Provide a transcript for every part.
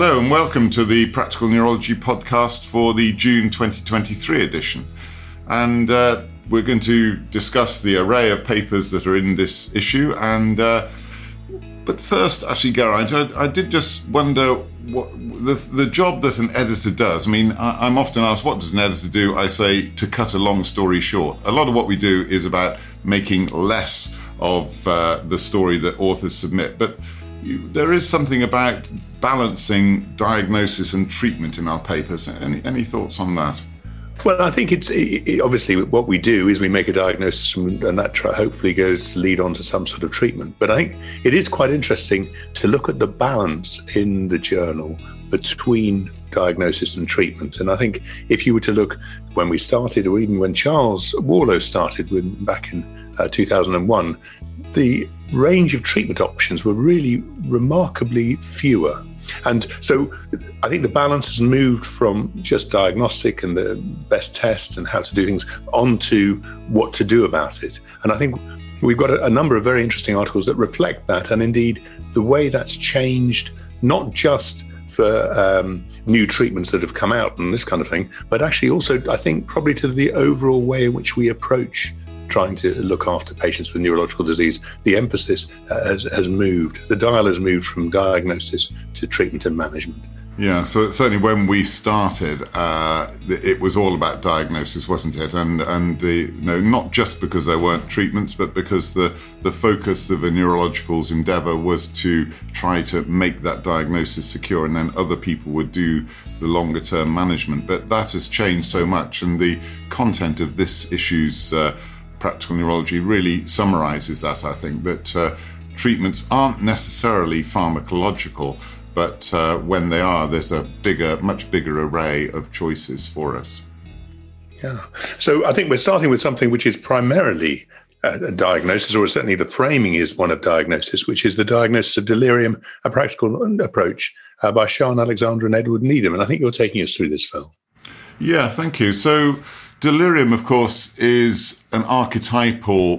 Hello and welcome to the Practical Neurology podcast for the June 2023 edition. And we're going to discuss the array of papers that are in this issue. And but first, actually, Geraint, I did just wonder what the job that an editor does. I mean, I'm often asked, what does an editor do? I say, to cut a long story short. A lot of what we do is about making less of the story that authors submit. But there is something about balancing diagnosis and treatment in our papers. Any thoughts on that? Well, I think it's obviously what we do is we make a diagnosis and that hopefully goes to lead on to some sort of treatment. But I think it is quite interesting to look at the balance in the journal between diagnosis and treatment. And I think if you were to look when we started, or even when Charles Warlow started back in 2001, the range of treatment options were really remarkably fewer. And so I think the balance has moved from just diagnostic and the best test and how to do things onto what to do about it. And I think we've got a number of very interesting articles that reflect that, and indeed the way that's changed, not just for new treatments that have come out and this kind of thing, but actually also I think probably to the overall way in which we approach trying to look after patients with neurological disease. The emphasis has moved. The dial has moved from diagnosis to treatment and management. Yeah, so certainly when we started, it was all about diagnosis, wasn't it? And not just because there weren't treatments, but because the focus of a neurological's endeavour was to try to make that diagnosis secure, and then other people would do the longer term management. But that has changed so much, and the content of this issue's Practical Neurology really summarises that, I think, that treatments aren't necessarily pharmacological, but when they are, there's a much bigger array of choices for us. Yeah. So I think we're starting with something which is primarily a diagnosis, or certainly the framing is one of diagnosis, which is the diagnosis of delirium, a practical approach by Sean Alexander and Edward Needham. And I think you're taking us through this, Phil. Yeah, thank you. So delirium, of course, is an archetypal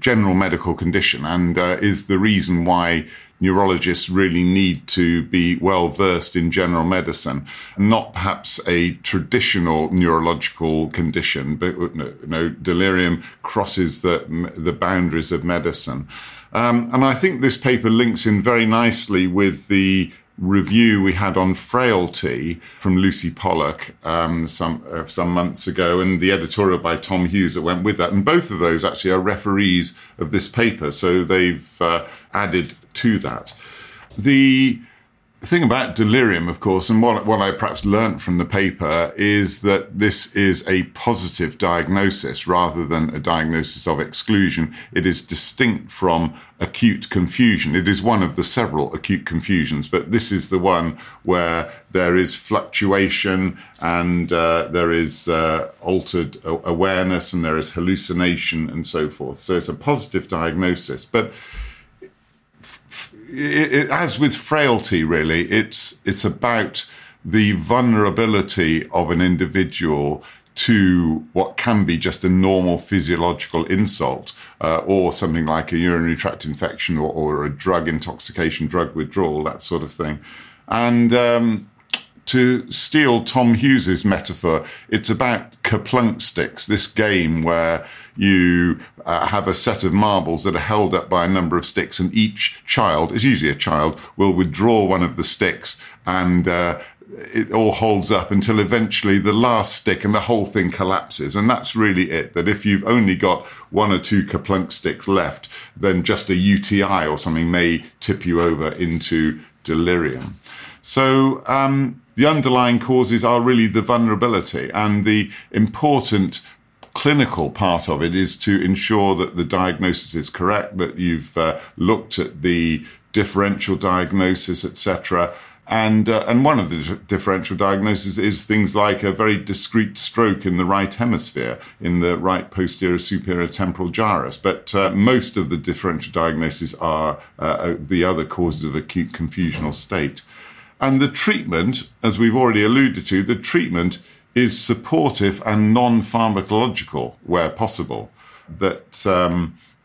general medical condition, and is the reason why neurologists really need to be well versed in general medicine, not perhaps a traditional neurological condition, but delirium crosses the boundaries of medicine. And I think this paper links in very nicely with the review we had on frailty from Lucy Pollock some months ago, and the editorial by Tom Hughes that went with that. And both of those actually are referees of this paper, so they've added to that. The thing about delirium, of course, and what I perhaps learnt from the paper is that this is a positive diagnosis rather than a diagnosis of exclusion. It is distinct from acute confusion. It is one of the several acute confusions, but this is the one where there is fluctuation and there is altered awareness and there is hallucination and so forth. So it's a positive diagnosis, but It, as with frailty, really, it's about the vulnerability of an individual to what can be just a normal physiological insult, or something like a urinary tract infection or a drug intoxication, drug withdrawal, that sort of thing. And to steal Tom Hughes's metaphor, it's about kerplunk sticks, this game where you have a set of marbles that are held up by a number of sticks, and each child, it's usually a child, will withdraw one of the sticks, and it all holds up until eventually the last stick and the whole thing collapses. And that's really it, that if you've only got one or two kerplunk sticks left, then just a UTI or something may tip you over into delirium. So the underlying causes are really the vulnerability, and the important clinical part of it is to ensure that the diagnosis is correct, that you've looked at the differential diagnosis, etc. And one of the differential diagnoses is things like a very discrete stroke in the right hemisphere, in the right posterior superior temporal gyrus. But most of the differential diagnoses are the other causes of acute confusional state. And the treatment, as we've already alluded to, the treatment is supportive and non-pharmacological where possible. That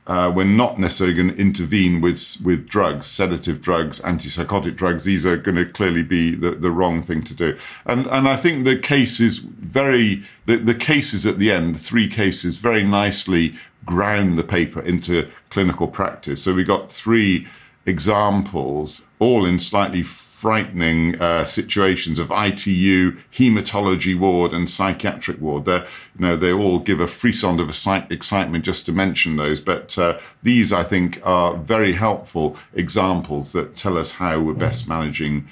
We're not necessarily going to intervene with drugs, sedative drugs, antipsychotic drugs. These are going to clearly be the wrong thing to do. And I think the case is the cases at the end, three cases, very nicely ground the paper into clinical practice. So we got three examples, all in slightly frightening situations of ITU, haematology ward, and psychiatric ward. They all give a frisson of excitement just to mention those. But these, I think, are very helpful examples that tell us how we're best managing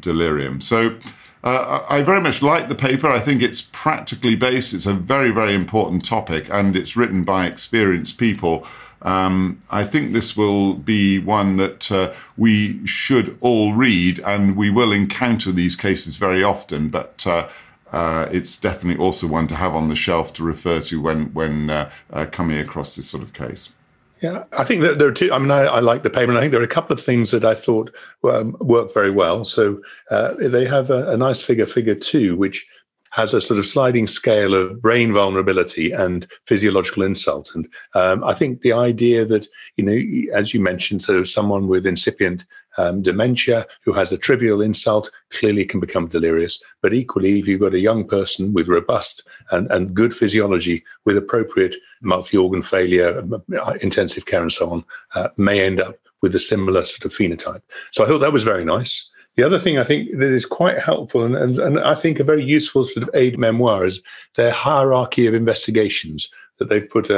delirium. So I very much like the paper. I think it's practically based. It's a very, very important topic, and it's written by experienced people. I think this will be one that we should all read, and we will encounter these cases very often, but it's definitely also one to have on the shelf to refer to when coming across this sort of case. Yeah, I think that there are two. I mean, I like the paper, and I think there are a couple of things that I thought work very well. So they have a nice figure 2, which has a sort of sliding scale of brain vulnerability and physiological insult. And I think the idea that, as you mentioned, so someone with incipient dementia who has a trivial insult clearly can become delirious. But equally, if you've got a young person with robust and good physiology with appropriate multi-organ failure, intensive care and so on, may end up with a similar sort of phenotype. So I thought that was very nice. The other thing I think that is quite helpful and I think a very useful sort of aid memoir is their hierarchy of investigations that they've put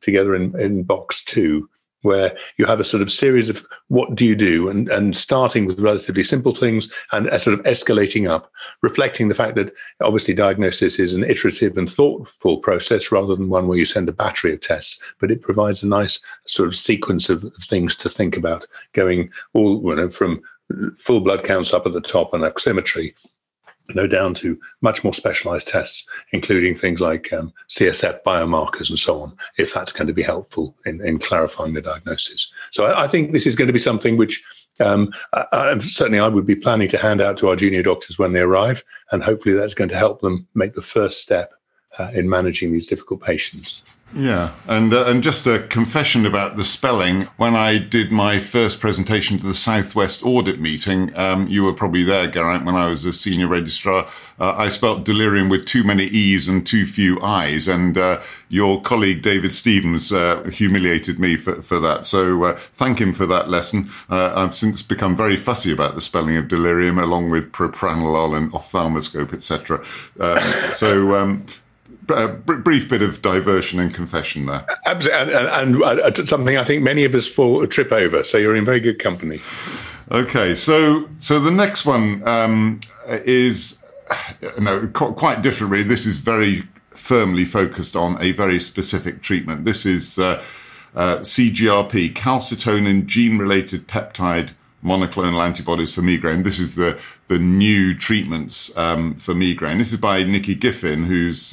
together in box 2, where you have a sort of series of what do you do and starting with relatively simple things and sort of escalating up, reflecting the fact that obviously diagnosis is an iterative and thoughtful process rather than one where you send a battery of tests, but it provides a nice sort of sequence of things to think about going all from full blood counts up at the top and oximetry, down to much more specialized tests, including things like CSF biomarkers and so on, if that's going to be helpful in clarifying the diagnosis. So I think this is going to be something which certainly I would be planning to hand out to our junior doctors when they arrive, and hopefully that's going to help them make the first step in managing these difficult patients. Yeah, and just a confession about the spelling. When I did my first presentation to the Southwest Audit meeting, you were probably there, Geraint, when I was a senior registrar, I spelt delirium with too many E's and too few I's, and your colleague David Stevens humiliated me for that. So thank him for that lesson. I've since become very fussy about the spelling of delirium, along with propranolol and ophthalmoscope, etc. A brief bit of diversion and confession there. Absolutely, and something I think many of us fall a trip over, so you're in very good company. Okay, so the next one is quite different, really. This is very firmly focused on a very specific treatment. This is CGRP, calcitonin gene-related peptide monoclonal antibodies for migraine. This is the new treatments for migraine. This is by Nikki Giffin, who's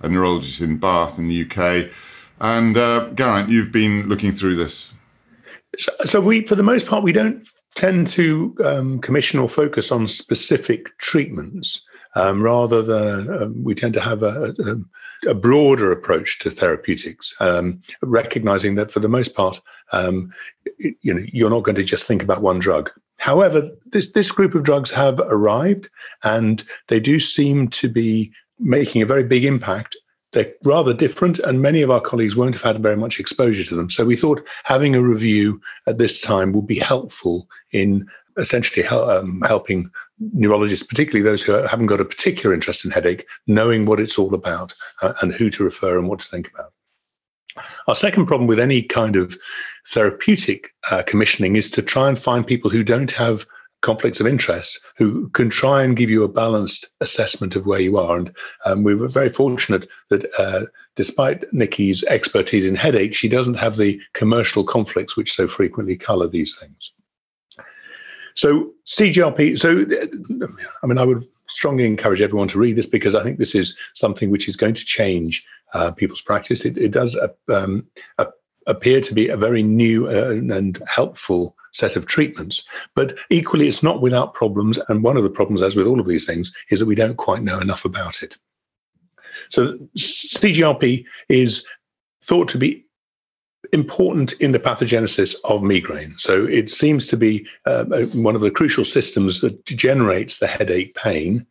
a neurologist in Bath in the UK. And Geraint, you've been looking through this. So we, for the most part, we don't tend to commission or focus on specific treatments. Rather than we tend to have a broader approach to therapeutics, recognizing that for the most part, you're not going to just think about one drug. However, this group of drugs have arrived, and they do seem to be making a very big impact. They're rather different, and many of our colleagues won't have had very much exposure to them. So we thought having a review at this time would be helpful in essentially helping neurologists, particularly those who haven't got a particular interest in headache, knowing what it's all about and who to refer and what to think about. Our second problem with any kind of therapeutic commissioning is to try and find people who don't have conflicts of interest, who can try and give you a balanced assessment of where you are. And we were very fortunate that despite Nikki's expertise in headache, she doesn't have the commercial conflicts which so frequently colour these things. So CGRP, I would strongly encourage everyone to read this, because I think this is something which is going to change people's practice. It does appear to be a very new and helpful set of treatments, but equally it's not without problems. And one of the problems, as with all of these things, is that we don't quite know enough about it. So CGRP is thought to be important in the pathogenesis of migraine. So it seems to be one of the crucial systems that generates the headache pain.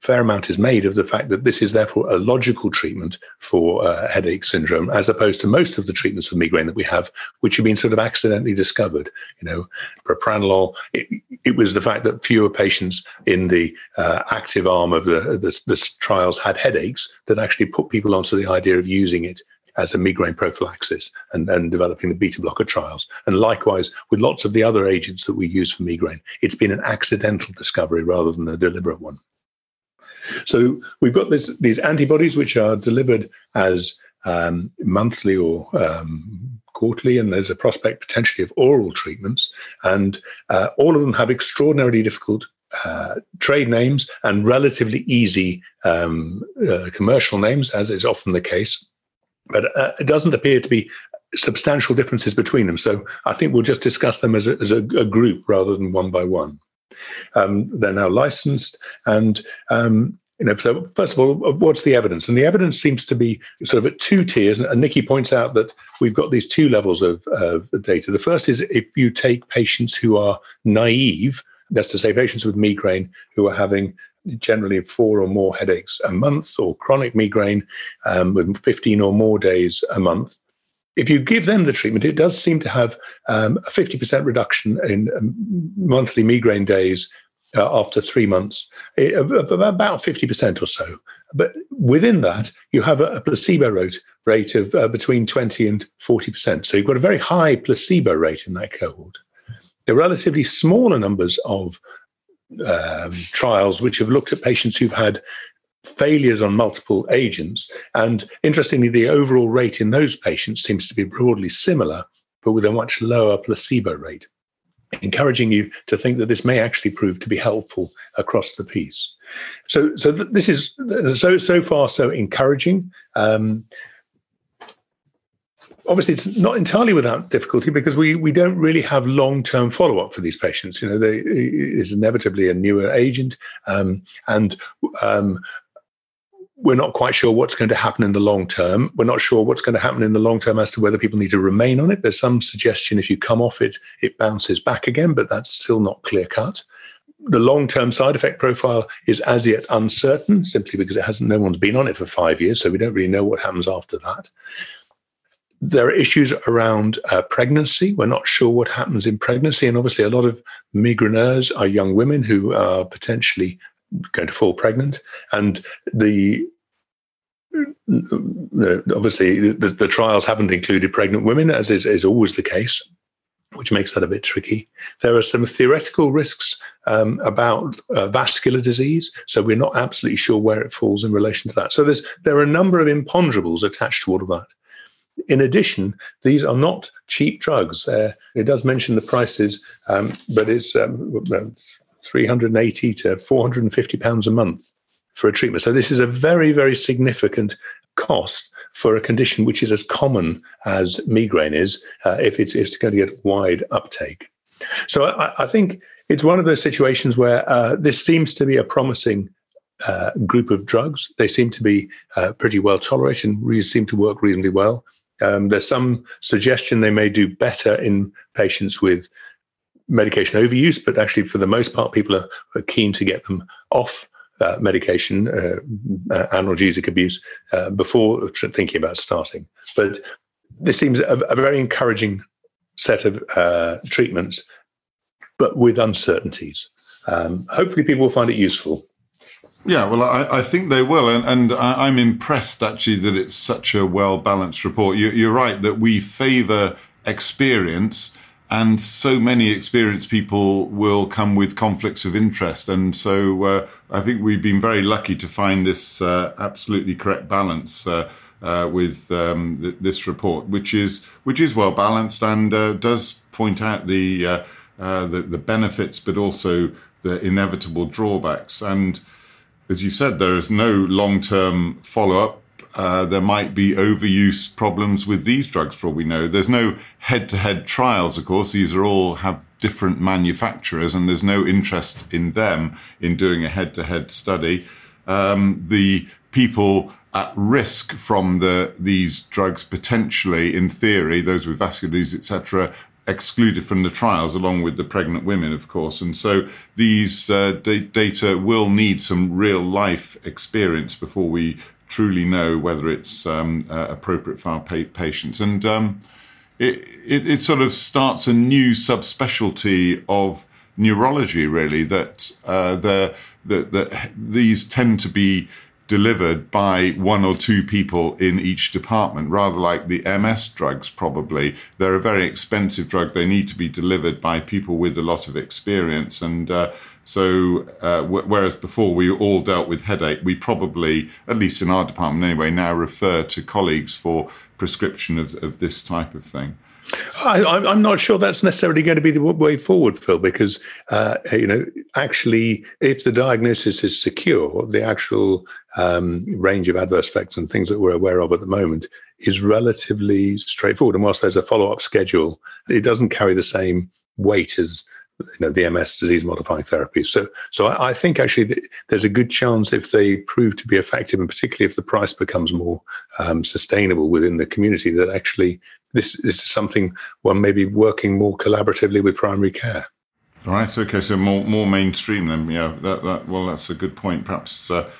Fair amount is made of the fact that this is therefore a logical treatment for headache syndrome, as opposed to most of the treatments for migraine that we have, which have been sort of accidentally discovered. You know, propranolol, it was the fact that fewer patients in the active arm of the trials had headaches that actually put people onto the idea of using it as a migraine prophylaxis and developing the beta blocker trials. And likewise, with lots of the other agents that we use for migraine, it's been an accidental discovery rather than a deliberate one. So we've got these antibodies, which are delivered as monthly or quarterly, and there's a prospect potentially of oral treatments. And all of them have extraordinarily difficult trade names and relatively easy commercial names, as is often the case. But it doesn't appear to be substantial differences between them. So I think we'll just discuss them as a group rather than one by one. They're now licensed, and so first of all, what's the evidence? And the evidence seems to be sort of at two tiers, and Nikki points out that we've got these two levels of data. The first is if you take patients who are naive, that's to say patients with migraine who are having generally 4 or more headaches a month, or chronic migraine with 15 or more days a month. If you give them the treatment, it does seem to have a 50% reduction in monthly migraine days after 3 months, about 50% or so. But within that, you have a placebo rate of between 20 and 40%. So you've got a very high placebo rate in that cohort. There are relatively smaller numbers of trials which have looked at patients who've had failures on multiple agents, and interestingly the overall rate in those patients seems to be broadly similar, but with a much lower placebo rate, encouraging you to think that this may actually prove to be helpful across the piece. So this is so far so encouraging. Obviously, it's not entirely without difficulty, because we don't really have long-term follow-up for these patients. You know, it is inevitably a newer agent, we're not quite sure what's going to happen in the long term. We're not sure what's going to happen in the long term as to whether people need to remain on it. There's some suggestion if you come off it, it bounces back again, but that's still not clear-cut. The long-term side effect profile is as yet uncertain, simply because no one's been on it for 5 years, so we don't really know what happens after that. There are issues around pregnancy. We're not sure what happens in pregnancy, and obviously a lot of migraineurs are young women who are potentially going to fall pregnant, and obviously the trials haven't included pregnant women, as is always the case, which makes that a bit tricky. There are some theoretical risks about vascular disease, so we're not absolutely sure where it falls in relation to that. So there are a number of imponderables attached to all of that. In addition, these are not cheap drugs. It does mention the prices, but it's £380 to £450 a month for a treatment. So this is a very, very significant cost for a condition which is as common as migraine is, if it's going to get wide uptake. So I think it's one of those situations where this seems to be a promising group of drugs. They seem to be pretty well tolerated and seem to work reasonably well. There's some suggestion they may do better in patients with medication overuse, but actually for the most part people are keen to get them off medication, analgesic abuse, before thinking about starting. But this seems a very encouraging set of treatments, but with uncertainties. Hopefully people will find it useful. Yeah, well, I think they will, and I'm impressed actually that it's such a well-balanced report. You're right that we favour experience, and so many experienced people will come with conflicts of interest, and so I think we've been very lucky to find this absolutely correct balance with this report, which is well-balanced and does point out the benefits, but also the inevitable drawbacks. And as you said, there is no long-term follow-up. There might be overuse problems with these drugs, for all we know. There's no head-to-head trials, of course. These are all have different manufacturers, and there's no interest in them in doing a head-to-head study. The people at risk from these drugs potentially, in theory, those with vascular disease, etc., excluded from the trials, along with the pregnant women, of course. And so these data will need some real-life experience before we truly know whether it's appropriate for our patients. And it sort of starts a new subspecialty of neurology, really, that these tend to be delivered by one or two people in each department, rather like the MS drugs, probably. They're a very expensive drug. They need to be delivered by people with a lot of experience. And whereas before we all dealt with headache, we probably, at least in our department anyway, now refer to colleagues for prescription of this type of thing. I'm not sure that's necessarily going to be the way forward, Phil, because, actually, if the diagnosis is secure, the actual range of adverse effects and things that we're aware of at the moment is relatively straightforward. And whilst there's a follow-up schedule, it doesn't carry the same weight as, the MS disease-modifying therapy. So I think actually there's a good chance if they prove to be effective, and particularly if the price becomes more sustainable within the community, that actually this is something one may be working more collaboratively with primary care. All right. Okay. So more mainstream then. Yeah. That's a good point. Perhaps that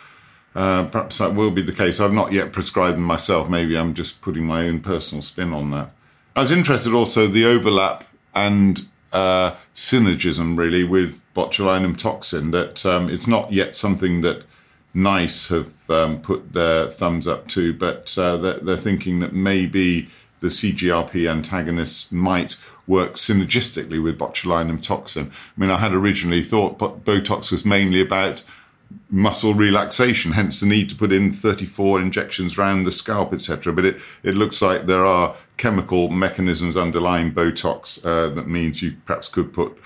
will be the case. I've not yet prescribed them myself. Maybe I'm just putting my own personal spin on that. I was interested also the overlap and synergism really with botulinum toxin, that it's not yet something that NICE have put their thumbs up to, but they're thinking that maybe the CGRP antagonists might work synergistically with botulinum toxin. I mean, I had originally thought Botox was mainly about muscle relaxation, hence the need to put in 34 injections round the scalp, etc. But it looks like there are chemical mechanisms underlying Botox that means you perhaps could put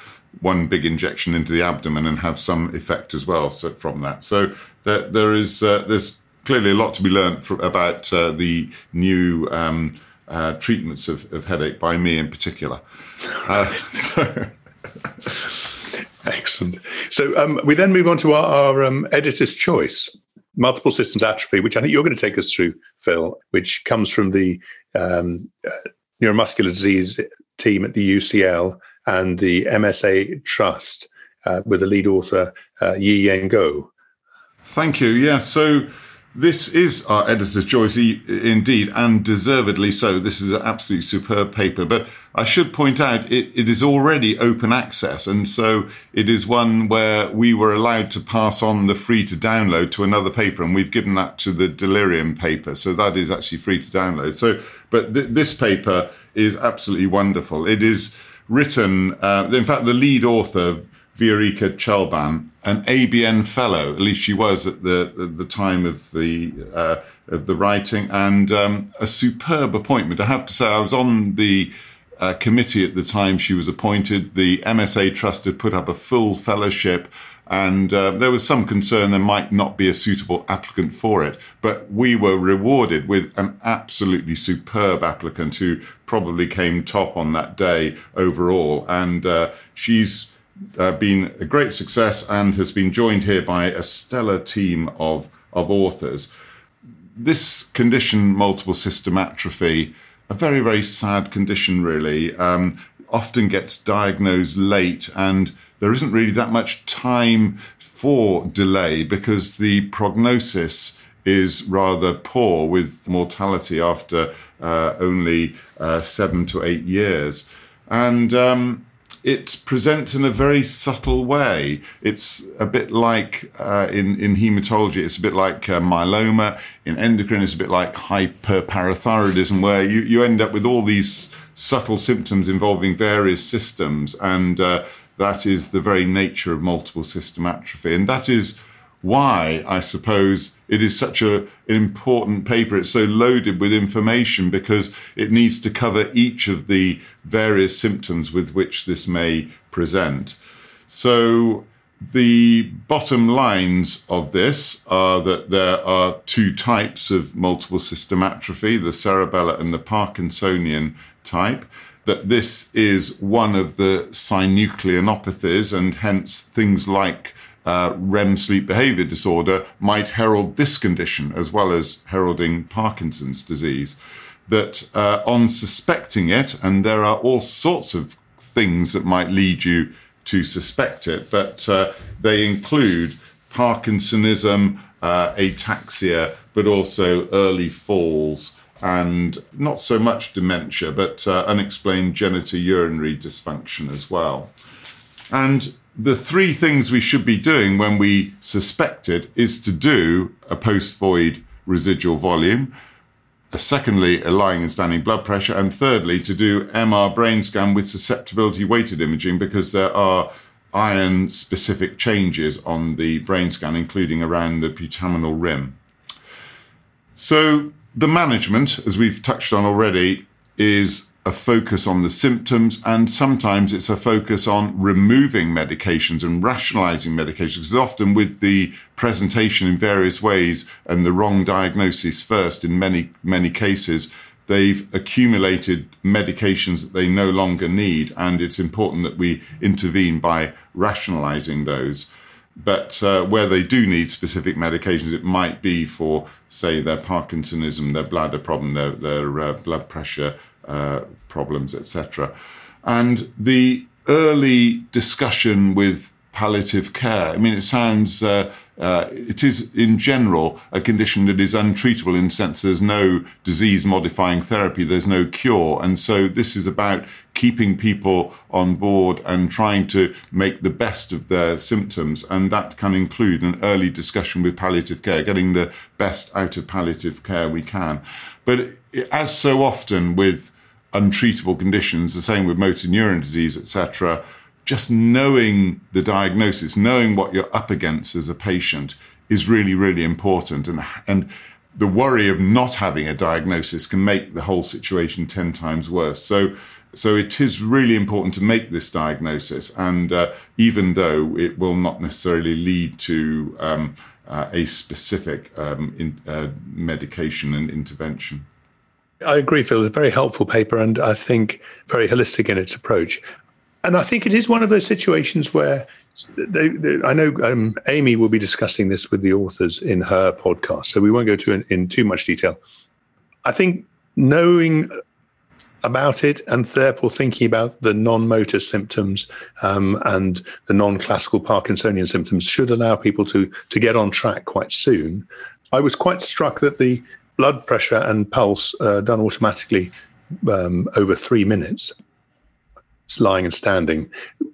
one big injection into the abdomen and have some effect as well from that. So there's clearly a lot to be learned about the new treatments of headache by me in particular. Excellent. So we then move on to our editor's choice, multiple systems atrophy, which I think you're going to take us through, Phil, which comes from the neuromuscular disease team at the UCL and the MSA Trust with the lead author, Yi Yang Go. Thank you. Yeah, so this is our editor's choice indeed, and deservedly so. This is an absolutely superb paper, but I should point out it is already open access, and so it is one where we were allowed to pass on the free to download to another paper, and we've given that to the Delirium paper, so that is actually free to download. So, but this paper is absolutely wonderful. It is written, in fact, the lead author, Viorica Chelban, an ABN fellow, at least she was at the time of the writing, and a superb appointment. I have to say, I was on the committee at the time she was appointed. The MSA Trust had put up a full fellowship, and there was some concern there might not be a suitable applicant for it, but we were rewarded with an absolutely superb applicant who probably came top on that day overall, and she's been a great success and has been joined here by a stellar team of authors. This condition, multiple system atrophy, a very, very sad condition really, often gets diagnosed late, and there isn't really that much time for delay because the prognosis is rather poor, with mortality after only 7 to 8 years. And it presents in a very subtle way. It's a bit like, in haematology, it's a bit like myeloma. In endocrine, it's a bit like hyperparathyroidism, where you end up with all these subtle symptoms involving various systems. And that is the very nature of multiple system atrophy. And that is why, I suppose, it is such an important paper. It's so loaded with information because it needs to cover each of the various symptoms with which this may present. So the bottom lines of this are that there are two types of multiple system atrophy, the cerebellar and the Parkinsonian type, that this is one of the synucleinopathies, and hence things like REM sleep behavior disorder might herald this condition, as well as heralding Parkinson's disease, that on suspecting it, and there are all sorts of things that might lead you to suspect it, but they include Parkinsonism, ataxia, but also early falls, and not so much dementia, but unexplained genitourinary dysfunction as well. And the three things we should be doing when we suspect it is to do a post-void residual volume, secondly, a lying and standing blood pressure, and thirdly, to do MR brain scan with susceptibility-weighted imaging, because there are iron-specific changes on the brain scan, including around the putaminal rim. So the management, as we've touched on already, is a focus on the symptoms, and sometimes it's a focus on removing medications and rationalizing medications, because often with the presentation in various ways and the wrong diagnosis first, in many, many cases, they've accumulated medications that they no longer need, and it's important that we intervene by rationalizing those. But where they do need specific medications, it might be for, say, their Parkinsonism, their bladder problem, their blood pressure problems, etc. And the early discussion with palliative care, I mean, it sounds, it is in general a condition that is untreatable, in the sense there's no disease-modifying therapy, there's no cure. And so this is about keeping people on board and trying to make the best of their symptoms. And that can include an early discussion with palliative care, getting the best out of palliative care we can. But as so often with untreatable conditions, the same with motor neuron disease, etc., just knowing the diagnosis, knowing what you're up against as a patient is really, really important. And the worry of not having a diagnosis can make the whole situation 10 times worse. So it is really important to make this diagnosis. And even though it will not necessarily lead to a specific medication and intervention. I agree, Phil. It's a very helpful paper, and I think very holistic in its approach. And I think it is one of those situations where I know Amy will be discussing this with the authors in her podcast, so we won't go in too much detail. I think knowing about it and therefore thinking about the non-motor symptoms and the non-classical Parkinsonian symptoms should allow people to get on track quite soon. I was quite struck that the blood pressure and pulse done automatically over 3 minutes, lying and standing,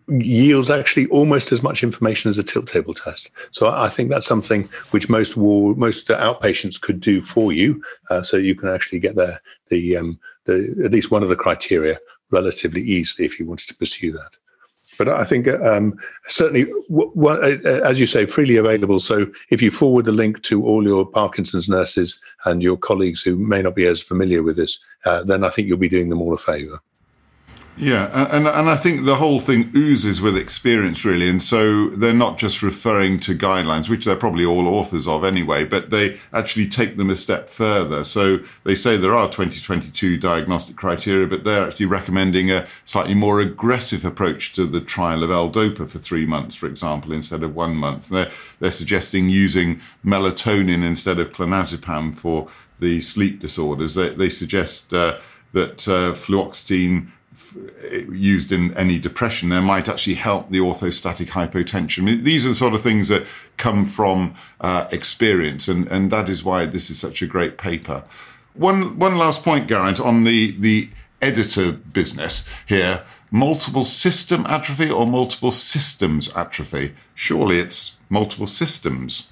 yields actually almost as much information as a tilt table test. So I think that's something which most outpatients could do for you, so you can actually get the at least one of the criteria relatively easily if you wanted to pursue that. But I think certainly, as you say, freely available. So if you forward the link to all your Parkinson's nurses and your colleagues who may not be as familiar with this, then I think you'll be doing them all a favour. Yeah, and I think the whole thing oozes with experience, really, and so they're not just referring to guidelines, which they're probably all authors of anyway, but they actually take them a step further. So they say there are 2022 diagnostic criteria, but they're actually recommending a slightly more aggressive approach to the trial of L-DOPA for 3 months, for example, instead of 1 month. They're suggesting using melatonin instead of clonazepam for the sleep disorders. They suggest that fluoxetine used in any depression there might actually help the orthostatic hypotension. I mean, these are the sort of things that come from experience, and that is why this is such a great paper. One last point, Geraint, on the editor business here. Multiple system atrophy or multiple systems atrophy? Surely it's multiple systems.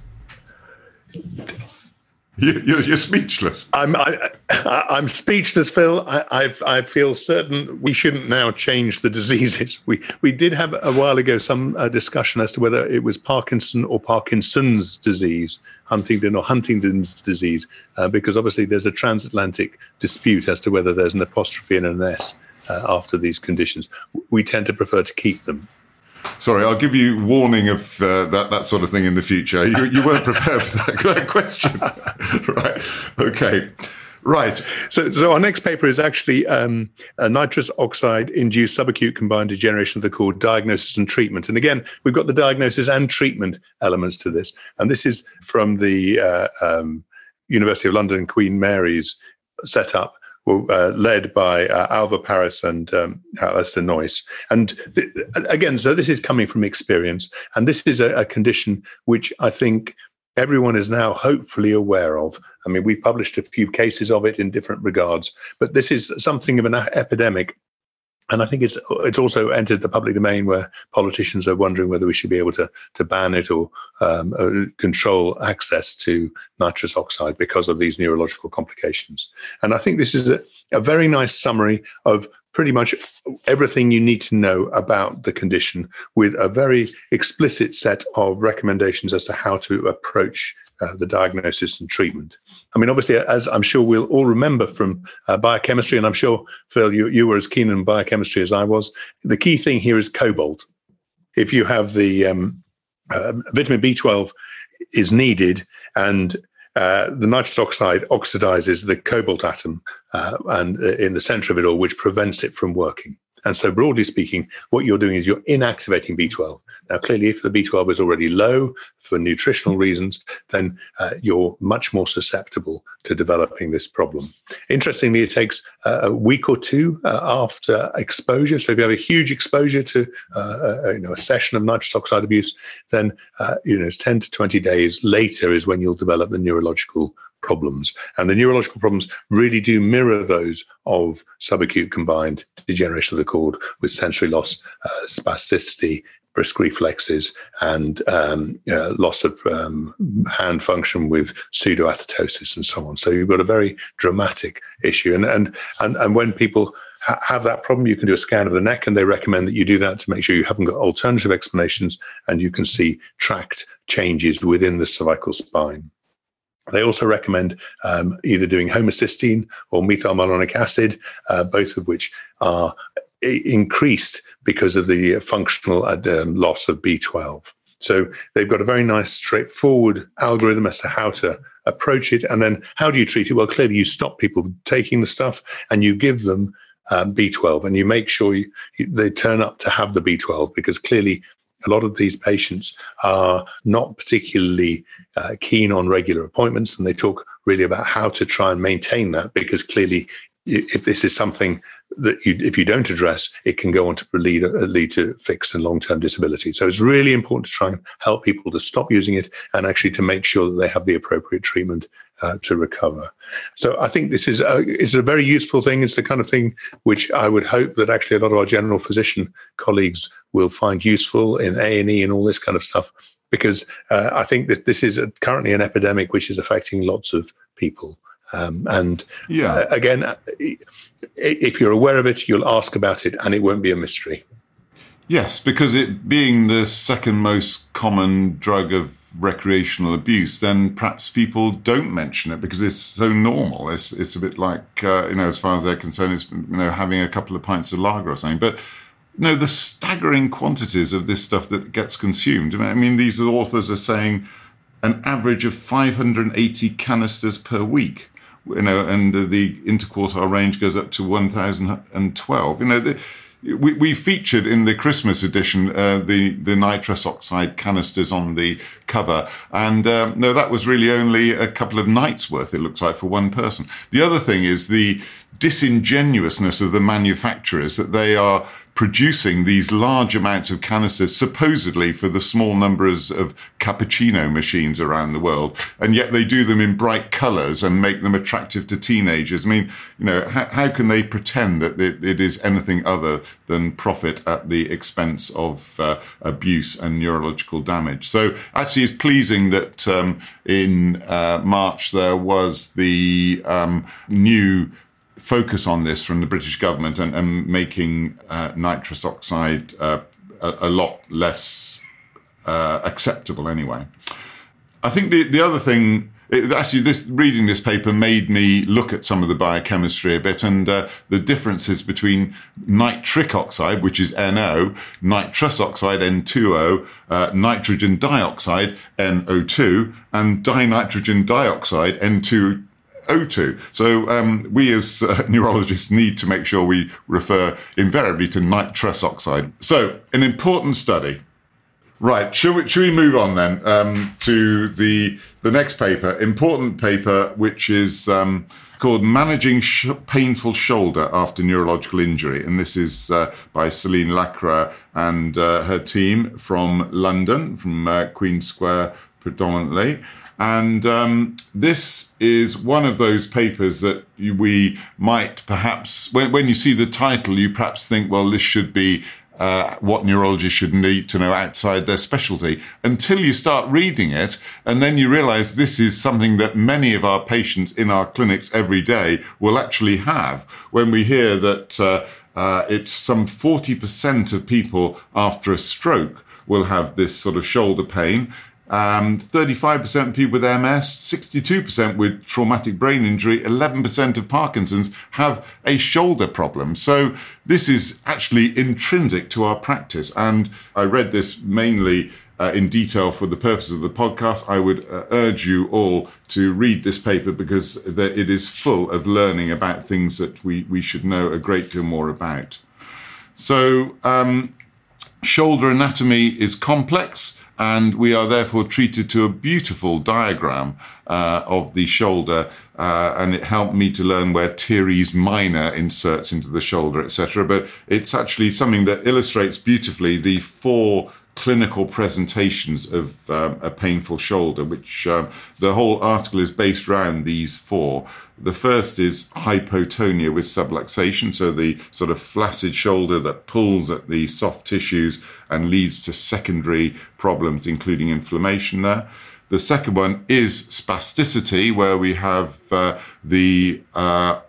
You're speechless. I'm speechless, Phil. I feel certain we shouldn't now change the diseases. We did have a while ago some discussion as to whether it was Parkinson or Parkinson's disease, Huntington or Huntington's disease, because obviously there's a transatlantic dispute as to whether there's an apostrophe and an S after these conditions. We tend to prefer to keep them. Sorry, I'll give you warning of that sort of thing in the future. You weren't prepared for that question. Right. Okay. Right. So our next paper is actually a nitrous oxide-induced subacute combined degeneration of the core, diagnosis and treatment. And again, we've got the diagnosis and treatment elements to this. And this is from the University of London, Queen Mary's setup, led by Alva Paris and Alastair Noyce. And again, so this is coming from experience. And this is a condition which I think everyone is now hopefully aware of. I mean, we published a few cases of it in different regards, but this is something of an epidemic. And I think it's also entered the public domain where politicians are wondering whether we should be able to ban it or control access to nitrous oxide because of these neurological complications. And I think this is a very nice summary of pretty much everything you need to know about the condition, with a very explicit set of recommendations as to how to approach the diagnosis and treatment. I mean, obviously, as I'm sure we'll all remember from biochemistry, and I'm sure, Phil, you were as keen on biochemistry as I was, the key thing here is cobalt. If you have the vitamin B12 is needed, and the nitrous oxide oxidizes the cobalt atom and in the center of it all, which prevents it from working. And so broadly speaking, what you're doing is you're inactivating B12. Now, clearly, if the B12 is already low for nutritional reasons, then you're much more susceptible to developing this problem. Interestingly, it takes a week or two after exposure. So if you have a huge exposure to a session of nitrous oxide abuse, then it's 10 to 20 days later is when you'll develop the neurological problems. And the neurological problems really do mirror those of subacute combined degeneration of the cord, with sensory loss, spasticity, brisk reflexes, and loss of hand function with pseudoathetosis and so on. So you've got a very dramatic issue. And when people have that problem, you can do a scan of the neck, and they recommend that you do that to make sure you haven't got alternative explanations, and you can see tracked changes within the cervical spine. They also recommend either doing homocysteine or methylmalonic acid, both of which are increased because of the functional loss of B12. So they've got a very nice, straightforward algorithm as to how to approach it. And then how do you treat it? Well, clearly you stop people taking the stuff, and you give them B12, and you make sure they turn up to have the B12, because clearly a lot of these patients are not particularly keen on regular appointments, and they talk really about how to try and maintain that, because clearly if this is something that if you don't address, it can go on to lead to fixed and long-term disability. So it's really important to try and help people to stop using it, and actually to make sure that they have the appropriate treatment to recover. So I think this is a very useful thing. It's the kind of thing which I would hope that actually a lot of our general physician colleagues will find useful in A&E and all this kind of stuff, because I think that this is currently an epidemic which is affecting lots of people. Again, if you're aware of it, you'll ask about it, and it won't be a mystery. Yes, because it being the second most common drug of recreational abuse, then perhaps people don't mention it because it's so normal. It's a bit like, as far as they're concerned, it's having a couple of pints of lager or something. But no, the staggering quantities of this stuff that gets consumed. I mean, these authors are saying an average of 580 canisters per week. And the interquartile range goes up to 1,012. We featured in the Christmas edition the nitrous oxide canisters on the cover. And that was really only a couple of nights worth, it looks like, for one person. The other thing is the disingenuousness of the manufacturers, that they are producing these large amounts of canisters supposedly for the small numbers of cappuccino machines around the world, and yet they do them in bright colours and make them attractive to teenagers. I mean, how can they pretend that it is anything other than profit at the expense of abuse and neurological damage? So actually it's pleasing that in March there was the new focus on this from the British government, and making nitrous oxide a lot less acceptable anyway. I think the other thing, reading this paper made me look at some of the biochemistry a bit, and the differences between nitric oxide, which is NO, nitrous oxide, N2O, nitrogen dioxide, NO2, and dinitrogen dioxide, N2O. O2. So we as neurologists need to make sure we refer invariably to nitrous oxide. So an important study. Right, should we move on then to the next paper, important paper, which is called Managing Painful Shoulder After Neurological Injury. And this is by Celine Lacra and her team from London, from Queen Square predominantly. And this is one of those papers that we might perhaps, when you see the title, you perhaps think, well, this should be what neurologists should need to know outside their specialty, until you start reading it, and then you realize this is something that many of our patients in our clinics every day will actually have. When we hear that it's some 40% of people after a stroke will have this sort of shoulder pain, 35% of people with MS, 62% with traumatic brain injury, 11% of Parkinson's have a shoulder problem. So this is actually intrinsic to our practice. And I read this mainly in detail for the purpose of the podcast. I would urge you all to read this paper because it is full of learning about things that we should know a great deal more about. So shoulder anatomy is complex, and we are therefore treated to a beautiful diagram of the shoulder, and it helped me to learn where teres minor inserts into the shoulder, etc. But it's actually something that illustrates beautifully the four clinical presentations of a painful shoulder, which the whole article is based around these four. The first is hypotonia with subluxation, so the sort of flaccid shoulder that pulls at the soft tissues and leads to secondary problems, including inflammation there. The second one is spasticity, where we have the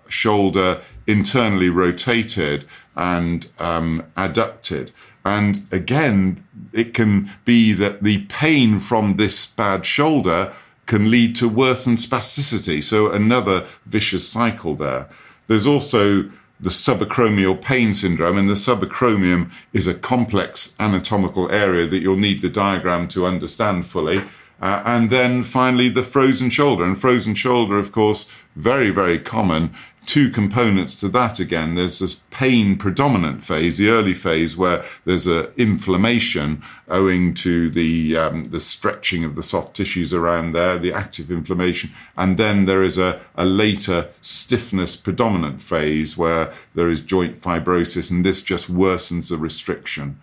shoulder internally rotated and adducted. And again, it can be that the pain from this bad shoulder can lead to worsened spasticity. So another vicious cycle there. There's also the subacromial pain syndrome, and the subacromium is a complex anatomical area that you'll need the diagram to understand fully. And then finally, the frozen shoulder. And frozen shoulder, of course, very, very common. Two components to that again. There's this pain predominant phase, the early phase, where there's an inflammation owing to the stretching of the soft tissues around there, the active inflammation. And then there is a later stiffness predominant phase where there is joint fibrosis, and this just worsens the restriction.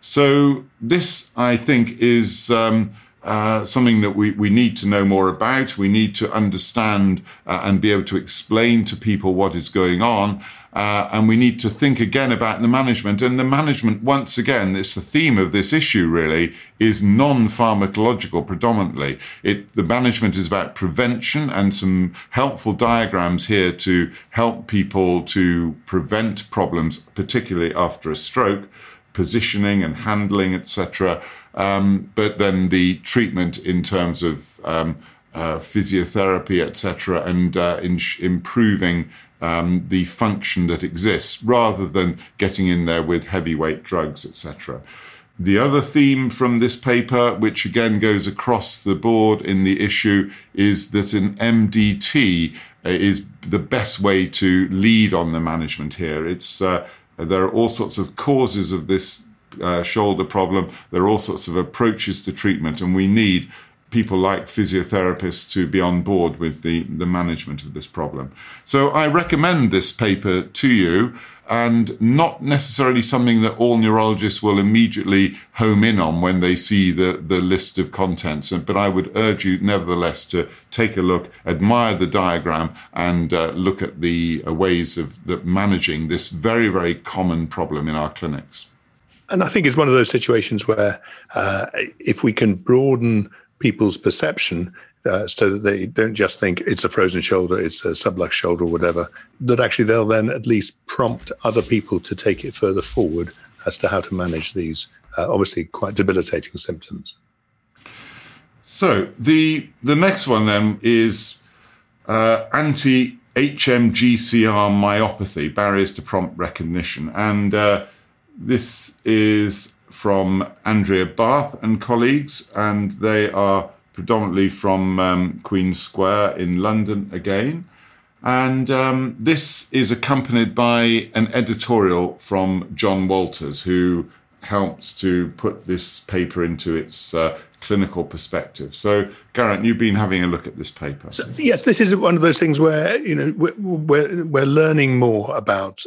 So this, I think, is something that we need to know more about. We need to understand and be able to explain to people what is going on. And we need to think again about the management. And the management, once again, it's the theme of this issue really, is non-pharmacological predominantly. The management is about prevention, and some helpful diagrams here to help people to prevent problems, particularly after a stroke, positioning and handling, etc. But then the treatment in terms of physiotherapy, etc., and improving the function that exists, rather than getting in there with heavyweight drugs, etc. The other theme from this paper, which again goes across the board in the issue, is that an MDT is the best way to lead on the management here. There are all sorts of causes of this shoulder problem. There are all sorts of approaches to treatment, and we need people like physiotherapists to be on board with the management of this problem. So I recommend this paper to you, and not necessarily something that all neurologists will immediately home in on when they see the list of contents. But I would urge you nevertheless to take a look, admire the diagram, and look at the ways of managing this very, very common problem in our clinics. And I think it's one of those situations where if we can broaden people's perception so that they don't just think it's a frozen shoulder, it's a sublux shoulder or whatever, that actually they'll then at least prompt other people to take it further forward as to how to manage these obviously quite debilitating symptoms. So the next one then is anti-HMGCR myopathy, barriers to prompt recognition. And this is from Andrea Barth and colleagues, and they are predominantly from Queen Square in London again. And this is accompanied by an editorial from John Walters, who helps to put this paper into its clinical perspective. So, Geraint, you've been having a look at this paper. So, yes, this is one of those things where, you know, we're learning more about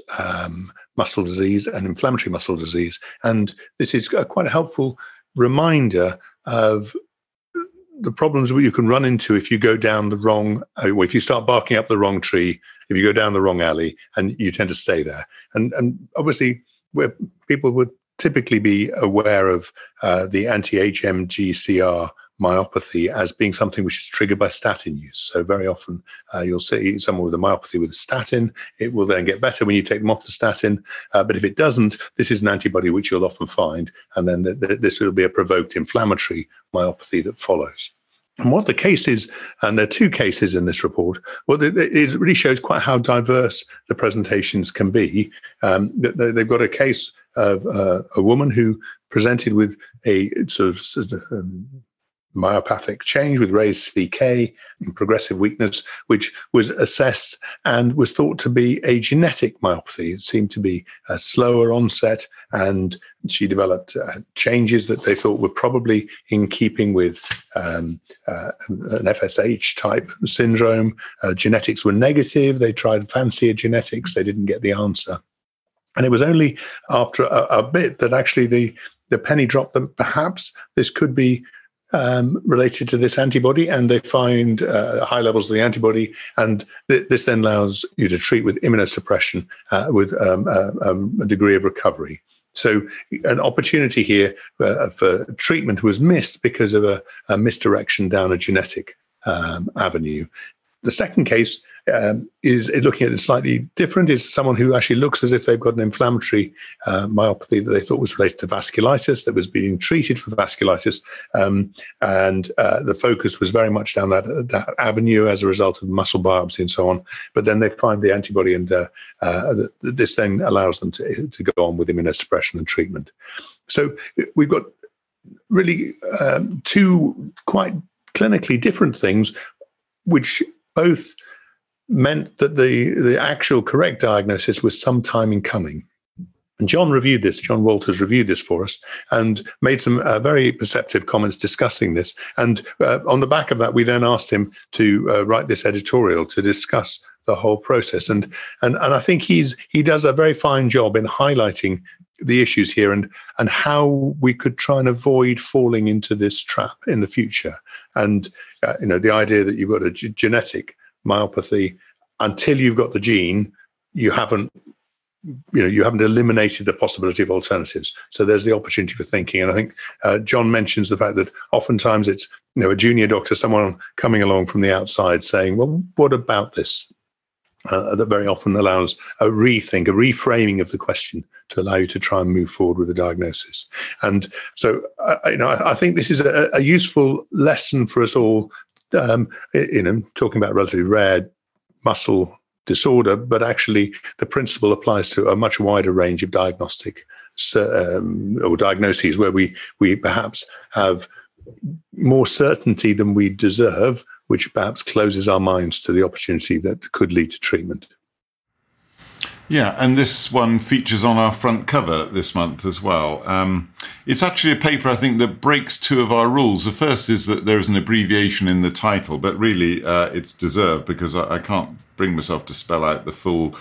muscle disease and inflammatory muscle disease. And this is quite a helpful reminder of the problems that you can run into if you go down the wrong, well, if you start barking up the wrong tree, if you go down the wrong alley, and you tend to stay there. And obviously, where people would typically be aware of the anti-HMGCR myopathy as being something which is triggered by statin use. So very often you'll see someone with a myopathy with a statin. It will then get better when you take them off the statin. But if it doesn't, this is an antibody which you'll often find. And then this will be a provoked inflammatory myopathy that follows. And what the case is, and there are two cases in this report, well, it really shows quite how diverse the presentations can be. They've got a case of a woman who presented with a sort of myopathic change with raised CK and progressive weakness, which was assessed and was thought to be a genetic myopathy. It seemed to be a slower onset, and she developed changes that they thought were probably in keeping with an FSH type syndrome. Genetics were negative. They tried fancier genetics. They didn't get the answer. And it was only after a bit that actually the penny dropped that perhaps this could be related to this antibody, and they find high levels of the antibody, and this then allows you to treat with immunosuppression with a degree of recovery. So an opportunity here for treatment was missed because of a misdirection down a genetic avenue. The second case is looking at it slightly different, is someone who actually looks as if they've got an inflammatory myopathy that they thought was related to vasculitis, that was being treated for vasculitis. And the focus was very much down that avenue as a result of muscle biopsy and so on. But then they find the antibody, and this then allows them to go on with immunosuppression and treatment. So we've got really two quite clinically different things, which both meant that the actual correct diagnosis was some time in coming. And John Walters reviewed this for us and made some very perceptive comments discussing this. And on the back of that, we then asked him to write this editorial to discuss the whole process. And I think he does a very fine job in highlighting the issues here and how we could try and avoid falling into this trap in the future. And, you know, the idea that you've got a genetic myopathy, until you've got the gene, you haven't eliminated the possibility of alternatives. So there's the opportunity for thinking. And I think John mentions the fact that oftentimes it's, you know, a junior doctor, someone coming along from the outside saying, well, what about this? That very often allows a rethink, a reframing of the question to allow you to try and move forward with the diagnosis. And so, I think this is a useful lesson for us all, talking about relatively rare muscle disorder, but actually the principle applies to a much wider range of diagnostic or diagnoses where we perhaps have more certainty than we deserve, which perhaps closes our minds to the opportunity that could lead to treatment. Yeah, and this one features on our front cover this month as well. It's actually a paper, I think, that breaks two of our rules. The first is that there is an abbreviation in the title, but really it's deserved because I can't bring myself to spell out the full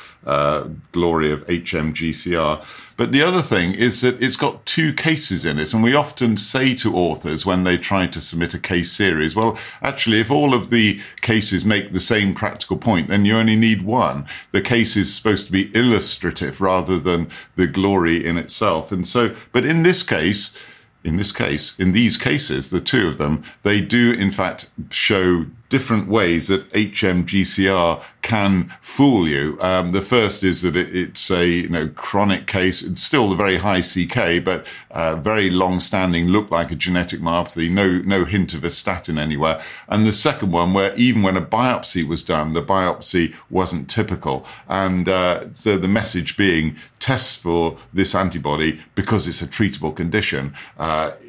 glory of HMGCR. But the other thing is that it's got two cases in it, and we often say to authors when they try to submit a case series, well, actually, if all of the cases make the same practical point, then you only need one. The case is supposed to be illustrative rather than the glory in itself. And so, but in these cases, the two of them, they do in fact show different ways that HMGCR can fool you. The first is that it's a chronic case. It's still the very high CK, but very long-standing, looked like a genetic myopathy, no hint of a statin anywhere. And the second one, where even when a biopsy was done, the biopsy wasn't typical. And so the message being tests for this antibody because it's a treatable condition,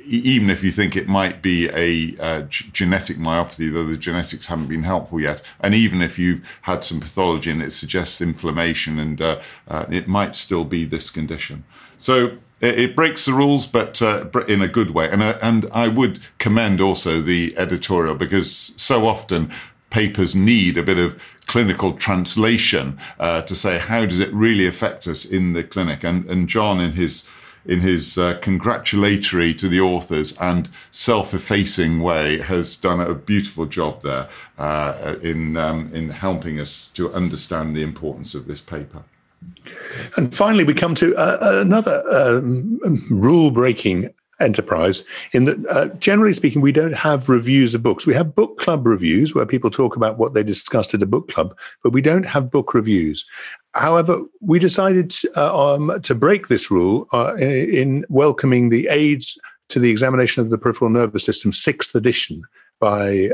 even if you think it might be a genetic myopathy, though the genetics haven't been helpful yet. And even if you've had some pathology and it suggests inflammation, and it might still be this condition. So it breaks the rules, but in a good way. And I would commend also the editorial, because so often papers need a bit of clinical translation to say, how does it really affect us in the clinic? And John, in his congratulatory to the authors and self-effacing way, has done a beautiful job there in helping us to understand the importance of this paper. And finally, we come to another rule-breaking enterprise, in that, generally speaking, we don't have reviews of books. We have book club reviews where people talk about what they discussed at the book club, but we don't have book reviews. However, we decided to break this rule in welcoming the Aids to the Examination of the Peripheral Nervous System 6th edition by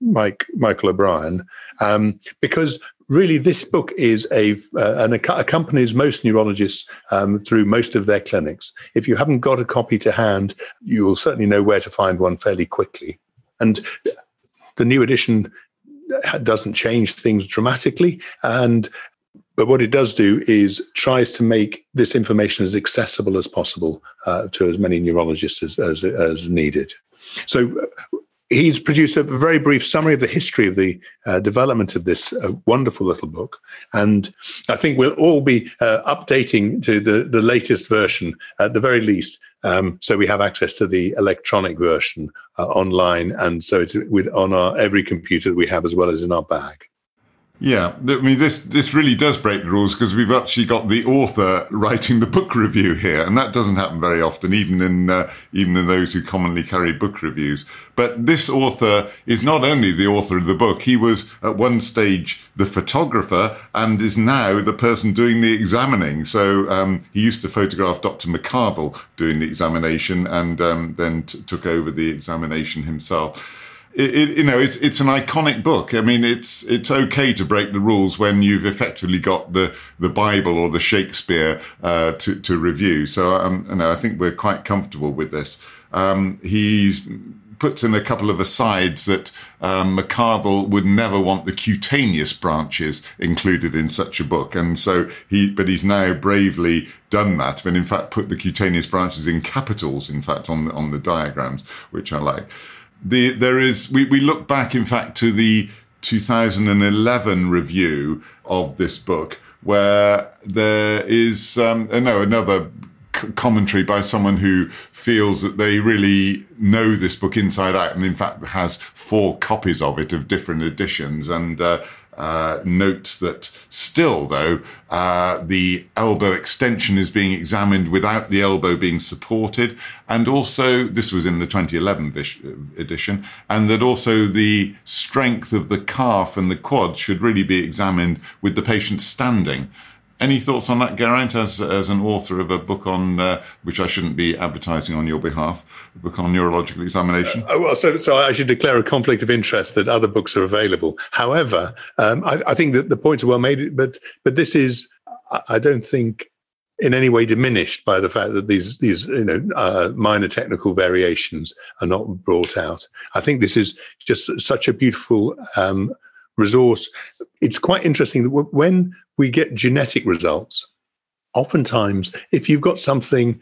Michael O'Brien, because really, this book is accompanies most neurologists through most of their clinics. If you haven't got a copy to hand, you will certainly know where to find one fairly quickly. And the new edition doesn't change things dramatically, but what it does do is tries to make this information as accessible as possible to as many neurologists as needed. So he's produced a very brief summary of the history of the development of this wonderful little book. And I think we'll all be updating to the latest version at the very least. So we have access to the electronic version online. And so it's on every computer that we have, as well as in our bag. Yeah, I mean, this really does break the rules, because we've actually got the author writing the book review here, and that doesn't happen very often, even in those who commonly carry book reviews. But this author is not only the author of the book, he was at one stage the photographer and is now the person doing the examining. So he used to photograph Dr. McCarville doing the examination, and then took over the examination himself. It's an iconic book. I mean, it's okay to break the rules when you've effectively got the Bible or the Shakespeare to review. So I think we're quite comfortable with this. He puts in a couple of asides that McCarville would never want the cutaneous branches included in such a book, and so he's now bravely done that, but in fact put the cutaneous branches in capitals, in fact, on the diagrams, which I like. We look back, in fact, to the 2011 review of this book, where there is another commentary by someone who feels that they really know this book inside out, and in fact has 4 copies of it of different editions, and notes that still, though, the elbow extension is being examined without the elbow being supported. And also, this was in the 2011 edition, and that also the strength of the calf and the quad should really be examined with the patient standing. Any thoughts on that, Geraint, as an author of a book on, which I shouldn't be advertising on your behalf, a book on neurological examination? So I should declare a conflict of interest that other books are available. However, I think that the points are well made, but this is, I don't think, in any way diminished by the fact that these minor technical variations are not brought out. I think this is just such a beautiful resource. It's quite interesting that when we get genetic results, oftentimes if you've got something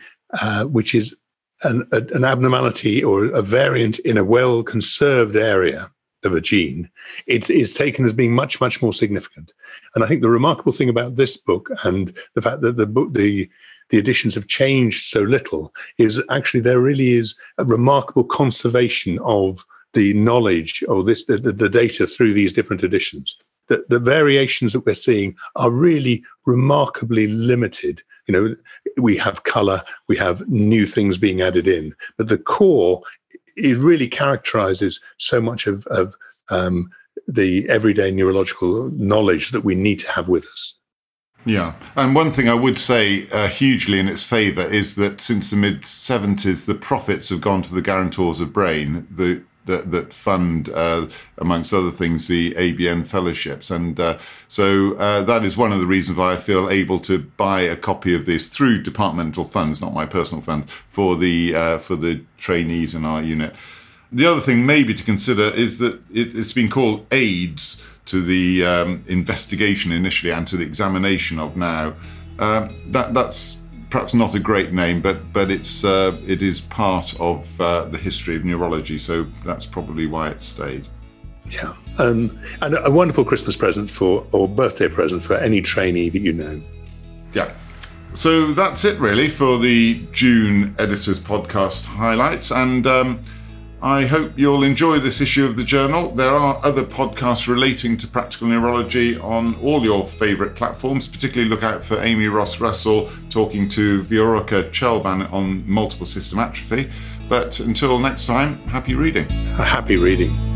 which is an abnormality or a variant in a well-conserved area of a gene, it is taken as being much, much more significant. And I think the remarkable thing about this book, and the fact that the editions have changed so little, is actually there really is a remarkable conservation of the knowledge or the data through these different editions. The variations that we're seeing are really remarkably limited. You know, we have color, we have new things being added in, but the core, it really characterizes so much of the everyday neurological knowledge that we need to have with us. Yeah. And one thing I would say hugely in its favour is that since the mid-70s, the profits have gone to the guarantors of brain, the that fund, amongst other things, the ABN fellowships. And so that is one of the reasons why I feel able to buy a copy of this through departmental funds, not my personal fund, for the trainees in our unit. The other thing maybe to consider is that it's been called aids to the investigation initially and to the examination of now. That's perhaps not a great name, but it is part of the history of neurology, so that's probably why it stayed. Yeah, and a wonderful Christmas present or birthday present for any trainee that you know. Yeah. So that's it really for the June Editors Podcast highlights, and I hope you'll enjoy this issue of the journal. There are other podcasts relating to practical neurology on all your favourite platforms. Particularly look out for Amy Ross Russell talking to Viorica Chelban on multiple system atrophy. But until next time, happy reading. Happy reading.